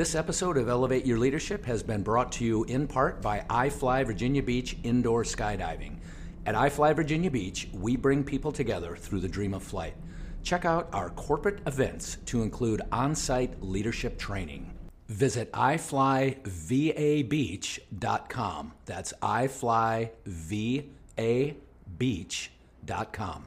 This episode of Elevate Your Leadership has been brought to you in part by iFly Virginia Beach Indoor Skydiving. At iFly Virginia Beach, we bring people together through the dream of flight. Check out our corporate events to include on-site leadership training. Visit iflyvabeach.com. That's iflyvabeach.com.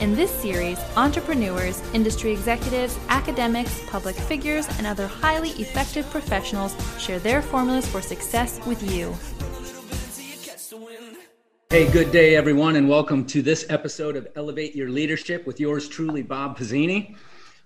In this series, entrepreneurs, industry executives, academics, public figures, and other highly effective professionals share their formulas for success with you. Hey, good day, everyone, and welcome to this episode of Elevate Your Leadership with yours truly, Bob Pizzini.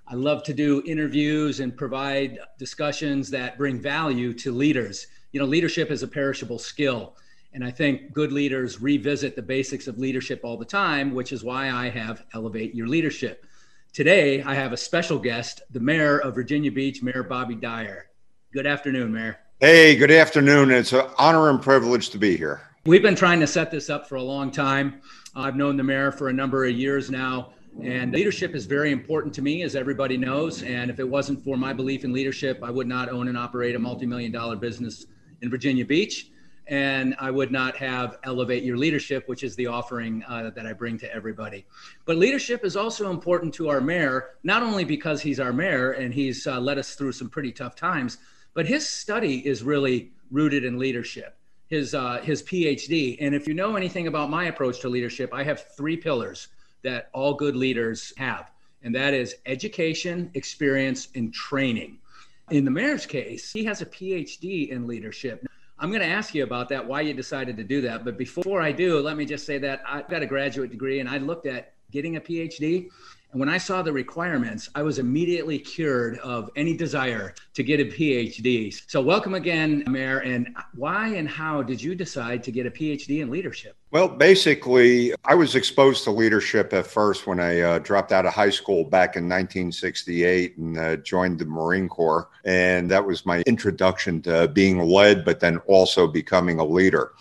I love to do interviews and provide discussions that bring value to leaders. You know, leadership is a perishable skill. And I think good leaders revisit the basics of leadership all the time, which is why I have Elevate Your Leadership. Today, I have a special guest, the mayor of Virginia Beach, Mayor Bobby Dyer. Good afternoon, Mayor. Hey, good afternoon. It's an honor and privilege to be here. We've been trying to set this up for a long time. I've known the mayor for a number of years now, and leadership is very important to me, as everybody knows. And if it wasn't for my belief in leadership, I would not own and operate a multi-million-dollar business in Virginia Beach. And I would not have Elevate Your Leadership, which is the offering that I bring to everybody. But leadership is also important to our mayor, not only because he's our mayor and he's led us through some pretty tough times, but his study is really rooted in leadership, his PhD. And if you know anything about my approach to leadership, I have three pillars that all good leaders have, and that is education, experience, and training. In the mayor's case, he has a PhD in leadership. I'm going to ask you about that, why you decided to do that. But before I do, let me just say that I've got a graduate degree and I looked at getting a PhD. And when I saw the requirements, I was immediately cured of any desire to get a PhD. So welcome again, Mayor. And why and how did you decide to get a PhD in leadership? Well, basically, I was exposed to leadership at first when I dropped out of high school back in 1968 and joined the Marine Corps. And that was my introduction to being led, but then also becoming a leader.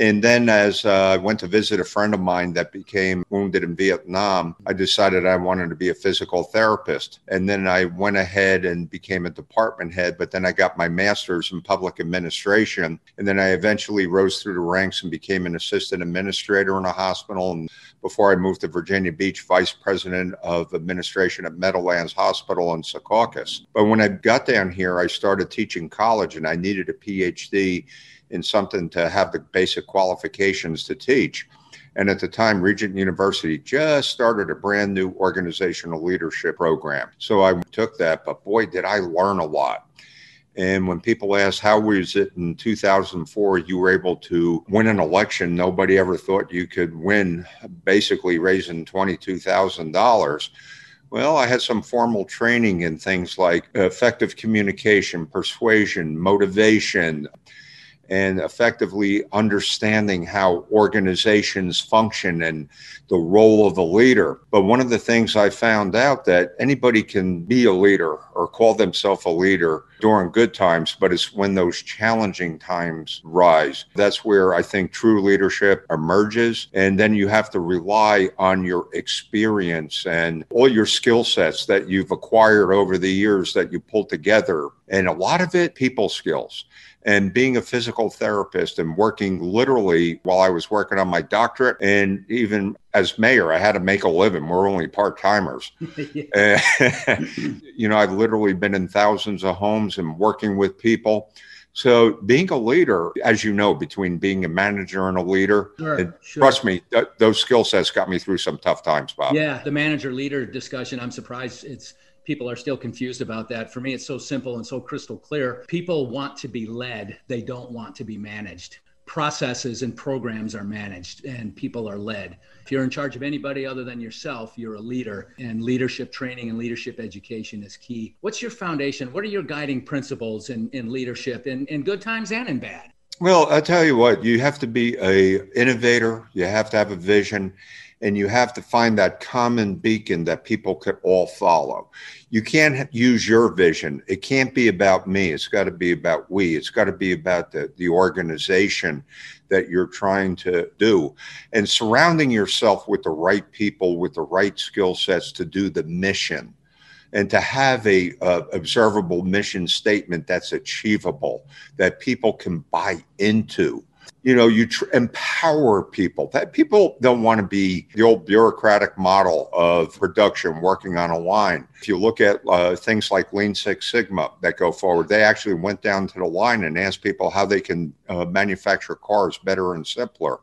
And then as I went to visit a friend of mine that became wounded in Vietnam, I decided I wanted to be a physical therapist. And then I went ahead and became a department head, but then I got my master's in public administration. And then I eventually rose through the ranks and became an assistant administrator in a hospital. And before I moved to Virginia Beach, vice president of administration at Meadowlands Hospital in Secaucus. But when I got down here, I started teaching college and I needed a PhD in something to have the basic qualifications to teach. And at the time, Regent University just started a brand new organizational leadership program. So I took that, but boy, did I learn a lot. And when people ask, how was it in 2004, you were able to win an election nobody ever thought you could win, basically raising $22,000. Well, I had some formal training in things like effective communication, persuasion, motivation, and effectively understanding how organizations function and the role of the leader. But one of the things I found out that anybody can be a leader or call themselves a leader during good times, but it's when those challenging times rise. That's where I think true leadership emerges. And then you have to rely on your experience and all your skill sets that you've acquired over the years that you pull together. And a lot of it, people skills. And being a physical therapist and working literally while I was working on my doctorate and even as mayor, I had to make a living. We're only part-timers. You know, I've literally been in thousands of homes and working with people. So being a leader, as you know, between being a manager and a leader, sure. Trust me, those skill sets got me through some tough times, Bob. Yeah, the manager-leader discussion, I'm surprised people are still confused about that. For me, it's so simple and so crystal clear. People want to be led. They don't want to be managed. processes and programs are managed and people are led. If you're in charge of anybody other than yourself, you're a leader, and leadership training and leadership education is key. What's your foundation? What are your guiding principles in leadership in good times and in bad? Well, I tell you what, you have to be an innovator, you have to have a vision, and you have to find that common beacon that people could all follow. You can't use your vision. It can't be about me. It's got to be about we. It's got to be about the organization that you're trying to do. And surrounding yourself with the right people, with the right skill sets to do the mission, and to have a observable mission statement that's achievable, that people can buy into. You know, you empower people. That people don't want to be the old bureaucratic model of production working on a line. If you look at things like Lean Six Sigma that go forward, they actually went down to the line and asked people how they can manufacture cars better and simpler,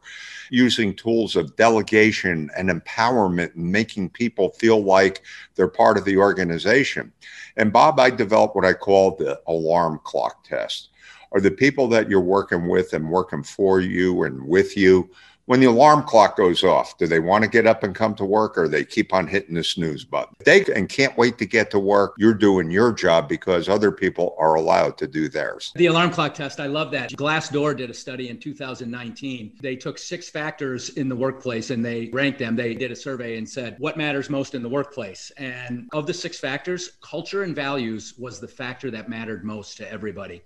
using tools of delegation and empowerment and making people feel like they're part of the organization. And Bob, I developed what I call the alarm clock test. Are the people that you're working with and working for you and with you, when the alarm clock goes off, do they want to get up and come to work, or they keep on hitting the snooze button? If they can't wait to get to work, you're doing your job because other people are allowed to do theirs. The alarm clock test, I love that. Glassdoor did a study in 2019. They took 6 factors in the workplace and they ranked them. They did a survey and said, what matters most in the workplace? And of the 6 factors, culture and values was the factor that mattered most to everybody.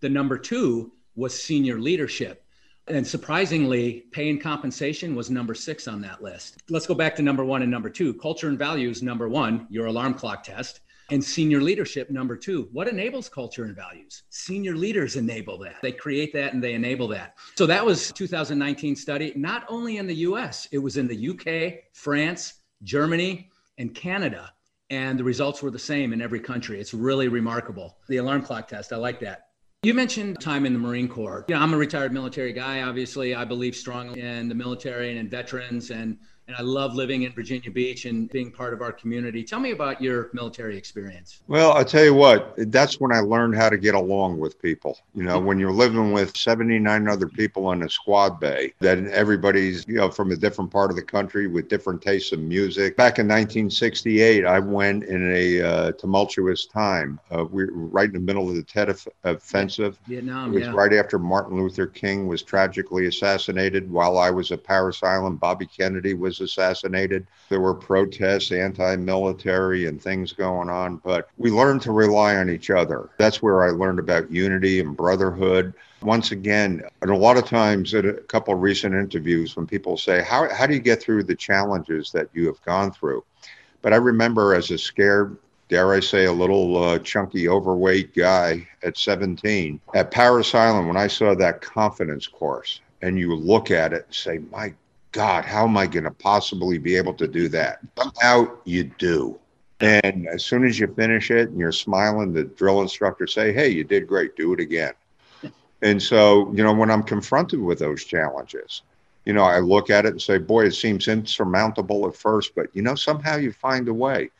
The number 2 was senior leadership. And surprisingly, pay and compensation was number 6 on that list. Let's go back to number 1 and number 2. Culture and values, number 1, your alarm clock test. And senior leadership, number 2. What enables culture and values? Senior leaders enable that. They create that and they enable that. So that was 2019 study, not only in the US, it was in the UK, France, Germany, and Canada. And the results were the same in every country. It's really remarkable. The alarm clock test, I like that. You mentioned time in the Marine Corps. You know, I'm a retired military guy. Obviously, I believe strongly in the military and in veterans, and I love living in Virginia Beach and being part of our community. Tell me about your military experience. Well, I'll tell you what, that's when I learned how to get along with people. You know, when you're living with 79 other people in a squad bay, then everybody's, you know, from a different part of the country with different tastes in music. Back in 1968, I went in a tumultuous time. We were right in the middle of the Tet Offensive. Vietnam, it was right after Martin Luther King was tragically assassinated. While I was at Parris Island, Bobby Kennedy was assassinated. There were protests, anti-military, and things going on, but we learned to rely on each other. That's where I learned about unity and brotherhood. Once again, and a lot of times at a couple of recent interviews when people say, how do you get through the challenges that you have gone through? But I remember as a scared, dare I say, a little chunky, overweight guy at 17 at Parris Island, when I saw that confidence course, and you look at it and say, my God, how am I going to possibly be able to do that? Somehow you do. And as soon as you finish it and you're smiling, the drill instructor say, hey, you did great. Do it again. And so, you know, when I'm confronted with those challenges, you know, I look at it and say, boy, it seems insurmountable at first, but, you know, somehow you find a way.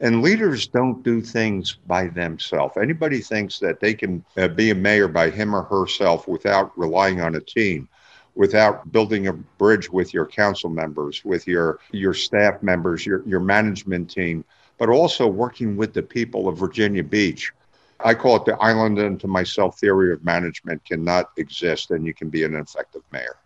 And leaders don't do things by themselves. Anybody thinks that they can be a mayor by him or herself without relying on a team, without building a bridge with your council members, with your staff members, your management team, but also working with the people of Virginia Beach. I call it the island unto myself theory of management cannot exist, and you can be an effective mayor.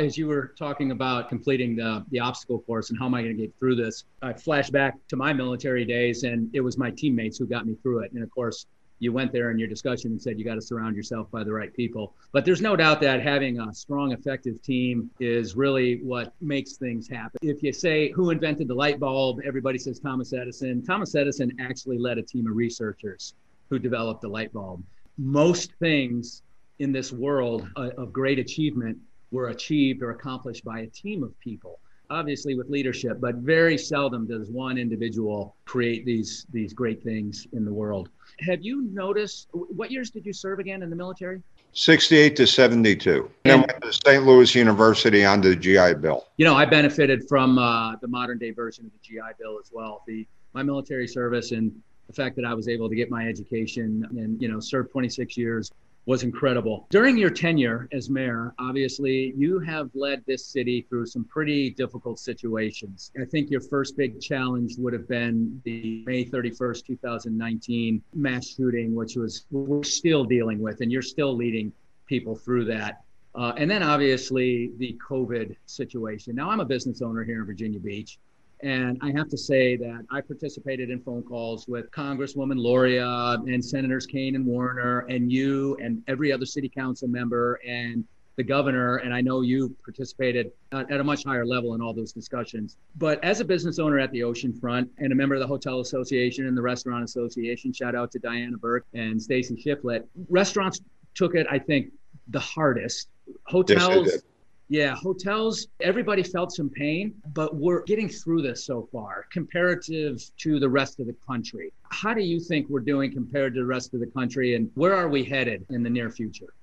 As you were talking about completing the obstacle course and how am I going to get through this, I flashed back to my military days, and it was my teammates who got me through it. And of course, you went there in your discussion and said you got to surround yourself by the right people. But there's no doubt that having a strong, effective team is really what makes things happen. If you say, who invented the light bulb? Everybody says Thomas Edison. Thomas Edison actually led a team of researchers who developed the light bulb. Most things in this world of great achievement were achieved or accomplished by a team of people, obviously with leadership, but very seldom does one individual create these great things in the world. Have you noticed, what years did you serve again in the military? 68 to 72. And then went to St. Louis University on the GI Bill. You know, I benefited from the modern day version of the GI Bill as well. My military service and the fact that I was able to get my education and, you know, serve 26 years was incredible. During your tenure as mayor, obviously, you have led this city through some pretty difficult situations. I think your first big challenge would have been the May 31st, 2019 mass shooting, which we're still dealing with, and you're still leading people through that. And then obviously the COVID situation. Now, I'm a business owner here in Virginia Beach, and I have to say that I participated in phone calls with Congresswoman Luria and Senators Kaine and Warner and you and every other city council member and the governor. And I know you participated at a much higher level in all those discussions. But as a business owner at the oceanfront and a member of the Hotel Association and the Restaurant Association, shout out to Diana Burke and Stacey Shiflett, restaurants took it, I think, the hardest. Hotels. Yes, yeah, hotels, everybody felt some pain, but we're getting through this so far, comparative to the rest of the country. How do you think we're doing compared to the rest of the country, and where are we headed in the near future?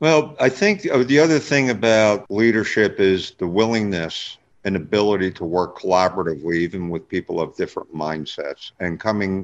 Well, I think the other thing about leadership is the willingness and ability to work collaboratively, even with people of different mindsets, and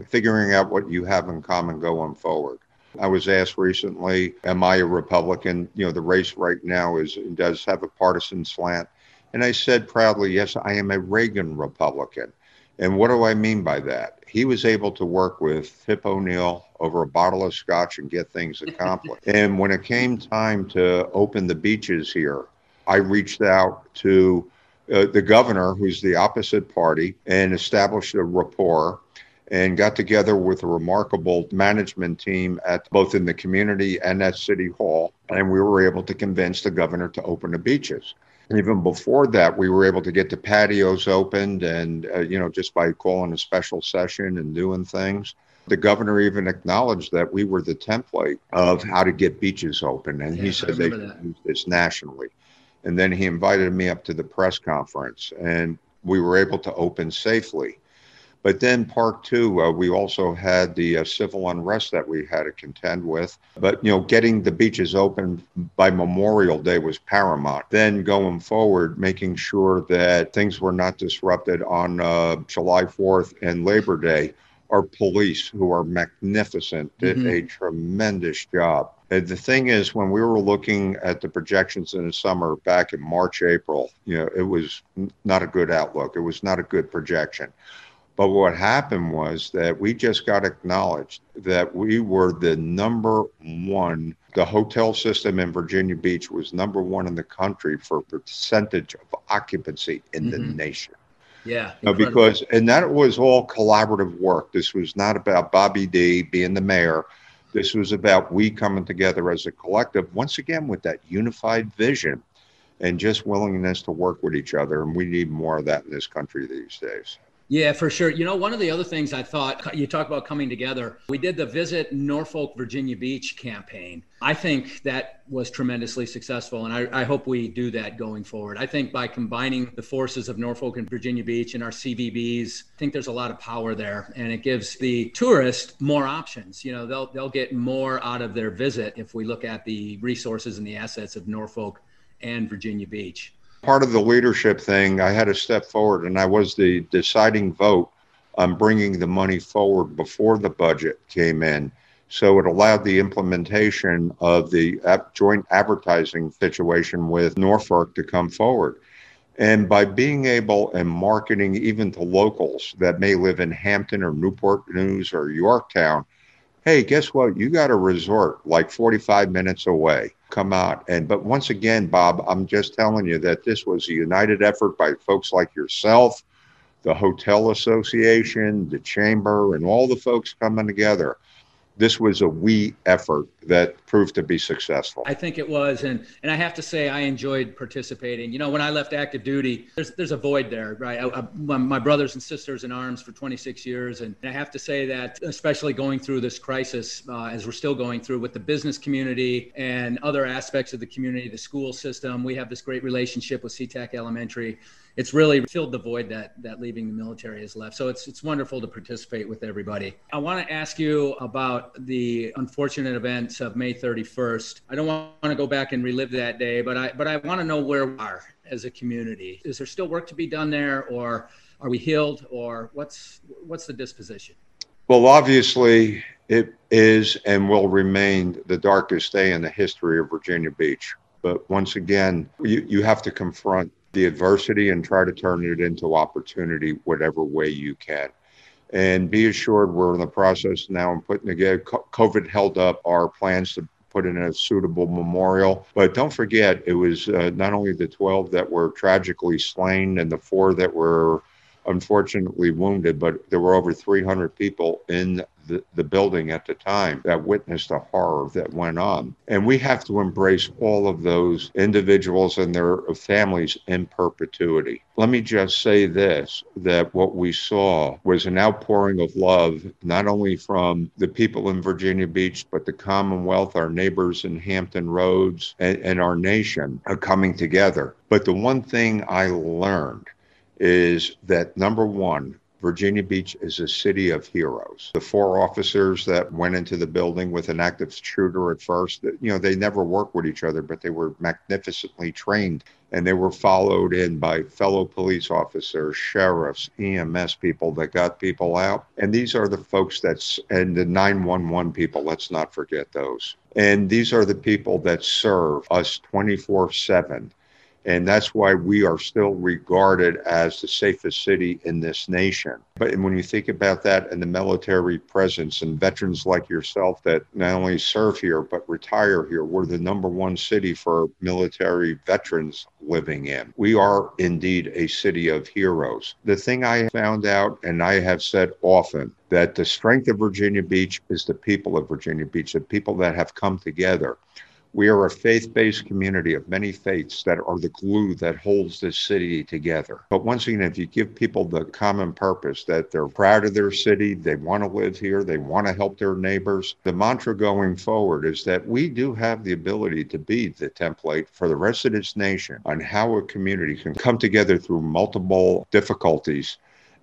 figuring out what you have in common going forward. I was asked recently, am I a Republican? You know, the race right now does have a partisan slant. And I said proudly, yes, I am a Reagan Republican. And what do I mean by that? He was able to work with Tip O'Neill over a bottle of scotch and get things accomplished. And when it came time to open the beaches here, I reached out to the governor, who's the opposite party, and established a rapport, and got together with a remarkable management team at both in the community and at City Hall. And we were able to convince the governor to open the beaches. And even before that, we were able to get the patios opened and, you know, just by calling a special session and doing things. The governor even acknowledged that we were the template of how to get beaches open. And yeah, he said they should use this nationally. And then he invited me up to the press conference, and we were able to open safely. But then part two, we also had the civil unrest that we had to contend with. But, you know, getting the beaches open by Memorial Day was paramount. Then going forward, making sure that things were not disrupted on July 4th and Labor Day. Our police, who are magnificent, did a tremendous job. And the thing is, when we were looking at the projections in the summer back in March, April, you know, it was not a good outlook. It was not a good projection. But what happened was that we just got acknowledged that we were the number one. The hotel system in Virginia Beach was number one in the country for percentage of occupancy in the nation. Yeah. And that was all collaborative work. This was not about Bobby D being the mayor. This was about we coming together as a collective, once again, with that unified vision and just willingness to work with each other. And we need more of that in this country these days. Yeah, for sure. You know, one of the other things I thought, you talk about coming together, we did the Visit Norfolk Virginia Beach campaign. I think that was tremendously successful, and I hope we do that going forward. I think by combining the forces of Norfolk and Virginia Beach and our CVBs, I think there's a lot of power there, and it gives the tourist more options. You know, they'll get more out of their visit if we look at the resources and the assets of Norfolk and Virginia Beach. Part of the leadership thing, I had to step forward, and I was the deciding vote on bringing the money forward before the budget came in. So it allowed the implementation of the joint advertising situation with Norfolk to come forward. And by being able and marketing even to locals that may live in Hampton or Newport News or Yorktown, hey, guess what? You got a resort like 45 minutes away. Come out. But once again, Bob, I'm just telling you that this was a united effort by folks like yourself, the Hotel Association, the Chamber, and all the folks coming together. This was a we effort that proved to be successful. I think it was. And I have to say, I enjoyed participating. You know, when I left active duty, there's a void there, right? My brothers and sisters in arms for 26 years. And I have to say that, especially going through this crisis, as we're still going through with the business community and other aspects of the community, the school system, we have this great relationship with SeaTac Elementary. It's really filled the void that leaving the military has left. So it's wonderful to participate with everybody. I want to ask you about the unfortunate events of May 31st. I don't want to go back and relive that day, but I want to know where we are as a community. Is there still work to be done there, or are we healed, or what's the disposition? Well, obviously, It is and will remain the darkest day in the history of Virginia Beach. But once again, you have to confront the adversity and try to turn it into opportunity whatever way you can. And be assured we're in the process now and putting together, COVID held up our plans to put in a suitable memorial. But don't forget, it was not only the 12 that were tragically slain and the 4 that were unfortunately wounded, but there were over 300 people in the building at the time that witnessed the horror that went on. And we have to embrace all of those individuals and their families in perpetuity. Let me just say this, that what we saw was an outpouring of love, not only from the people in Virginia Beach, but the Commonwealth, our neighbors in Hampton Roads, and our nation are coming together. But the one thing I learned is that, number one, Virginia Beach is a city of heroes. The 4 officers that went into the building with an active shooter at first, you know, they never worked with each other, but they were magnificently trained, and they were followed in by fellow police officers, sheriffs, EMS people that got people out. And these are the folks and the 911 people, let's not forget those. And these are the people that serve us 24/7. And that's why we are still regarded as the safest city in this nation. But when you think about that and the military presence and veterans like yourself that not only serve here, but retire here, we're the number one city for military veterans living in. We are indeed a city of heroes. The thing I found out, and I have said often, that the strength of Virginia Beach is the people of Virginia Beach, the people that have come together. We are a faith-based community of many faiths that are the glue that holds this city together. But once again, if you give people the common purpose that they're proud of their city, they want to live here, they want to help their neighbors, the mantra going forward is that we do have the ability to be the template for the rest of this nation on how a community can come together through multiple difficulties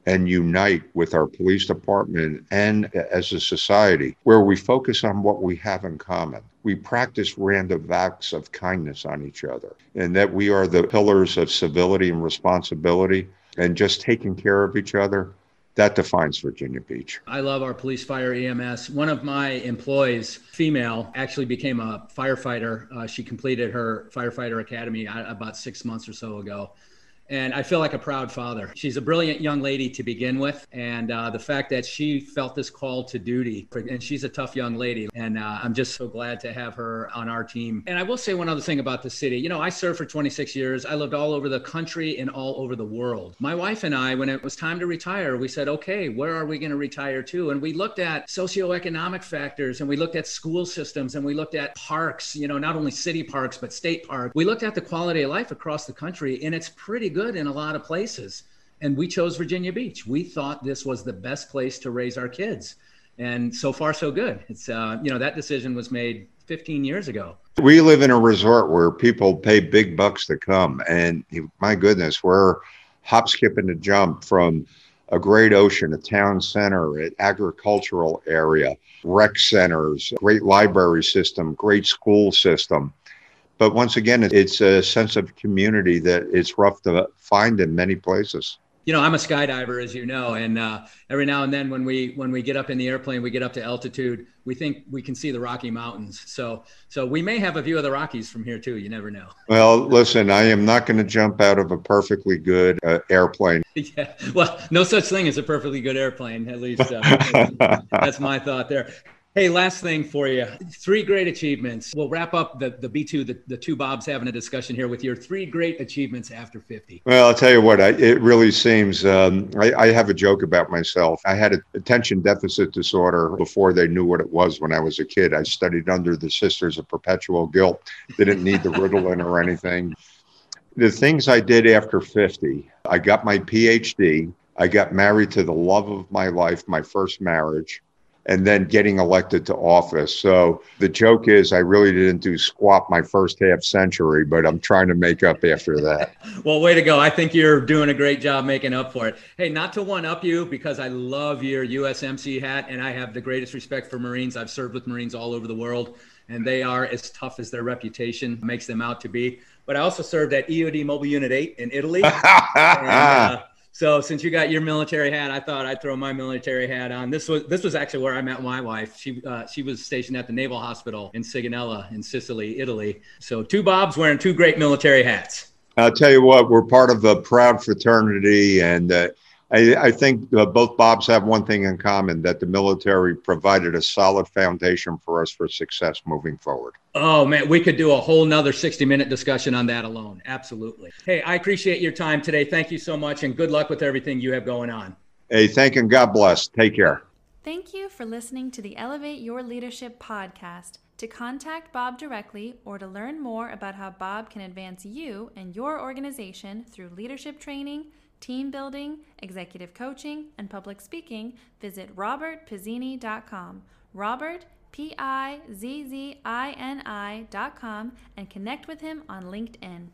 and unite with our police department and as a society, where we focus on what we have in common. We practice random acts of kindness on each other, and that we are the pillars of civility and responsibility and just taking care of each other. That defines Virginia Beach. I love our police, fire, EMS. One of my employees, female, actually became a firefighter. She completed her firefighter academy about 6 months or so ago. And I feel like a proud father. She's a brilliant young lady to begin with. And the fact that she felt this call to duty, and she's a tough young lady. And I'm just so glad to have her on our team. And I will say one other thing about the city. You know, I served for 26 years. I lived all over the country and all over the world. My wife and I, when it was time to retire, we said, okay, where are we going to retire to? And we looked at socioeconomic factors, and we looked at school systems, and we looked at parks, you know, not only city parks, but state parks. We looked at the quality of life across the country, and it's pretty good in a lot of places. And we chose Virginia Beach. We thought this was the best place to raise our kids. And so far, so good. It's, you know, that decision was made 15 years ago. We live in a resort where people pay big bucks to come. And my goodness, we're hop, skip, and a jump from a great ocean, a town center, an agricultural area, rec centers, great library system, great school system. But once again, it's a sense of community that it's rough to find in many places. You know, I'm a skydiver, as you know, and every now and then when we get up in the airplane, we get up to altitude, we think we can see the Rocky Mountains. So we may have a view of the Rockies from here too. You never know. Well, listen, I am not going to jump out of a perfectly good airplane. Yeah, well, no such thing as a perfectly good airplane, at least. That's my thought there. Hey, last thing for you. 3 great achievements. We'll wrap up the B2, the two Bobs having a discussion here with your 3 great achievements after 50. Well, I'll tell you what, it really seems, I have a joke about myself. I had an attention deficit disorder before they knew what it was when I was a kid. I studied under the Sisters of Perpetual Guilt. Didn't need the Ritalin or anything. The things I did after 50, I got my PhD. I got married to the love of my life, my first marriage. And then getting elected to office. So the joke is I really didn't do squat my first half century, but I'm trying to make up after that. Well, way to go. I think you're doing a great job making up for it. Hey, not to one-up you, because I love your USMC hat, and I have the greatest respect for Marines. I've served with Marines all over the world, and they are as tough as their reputation makes them out to be. But I also served at EOD Mobile Unit 8 in Italy. So since you got your military hat, I thought I'd throw my military hat on. This was actually where I met my wife. She was stationed at the Naval Hospital in Sigonella in Sicily, Italy. So two Bobs wearing two great military hats. I'll tell you what, we're part of a proud fraternity, and I think both Bobs have one thing in common, that the military provided a solid foundation for us for success moving forward. Oh, man, we could do a whole nother 60-minute discussion on that alone. Absolutely. Hey, I appreciate your time today. Thank you so much, and good luck with everything you have going on. Hey, thank you, and God bless. Take care. Thank you for listening to the Elevate Your Leadership podcast. To contact Bob directly or to learn more about how Bob can advance you and your organization through leadership training, team building, executive coaching, and public speaking, visit robertpizzini.com. Robert, P-I-Z-Z-I-N-I.com, and connect with him on LinkedIn.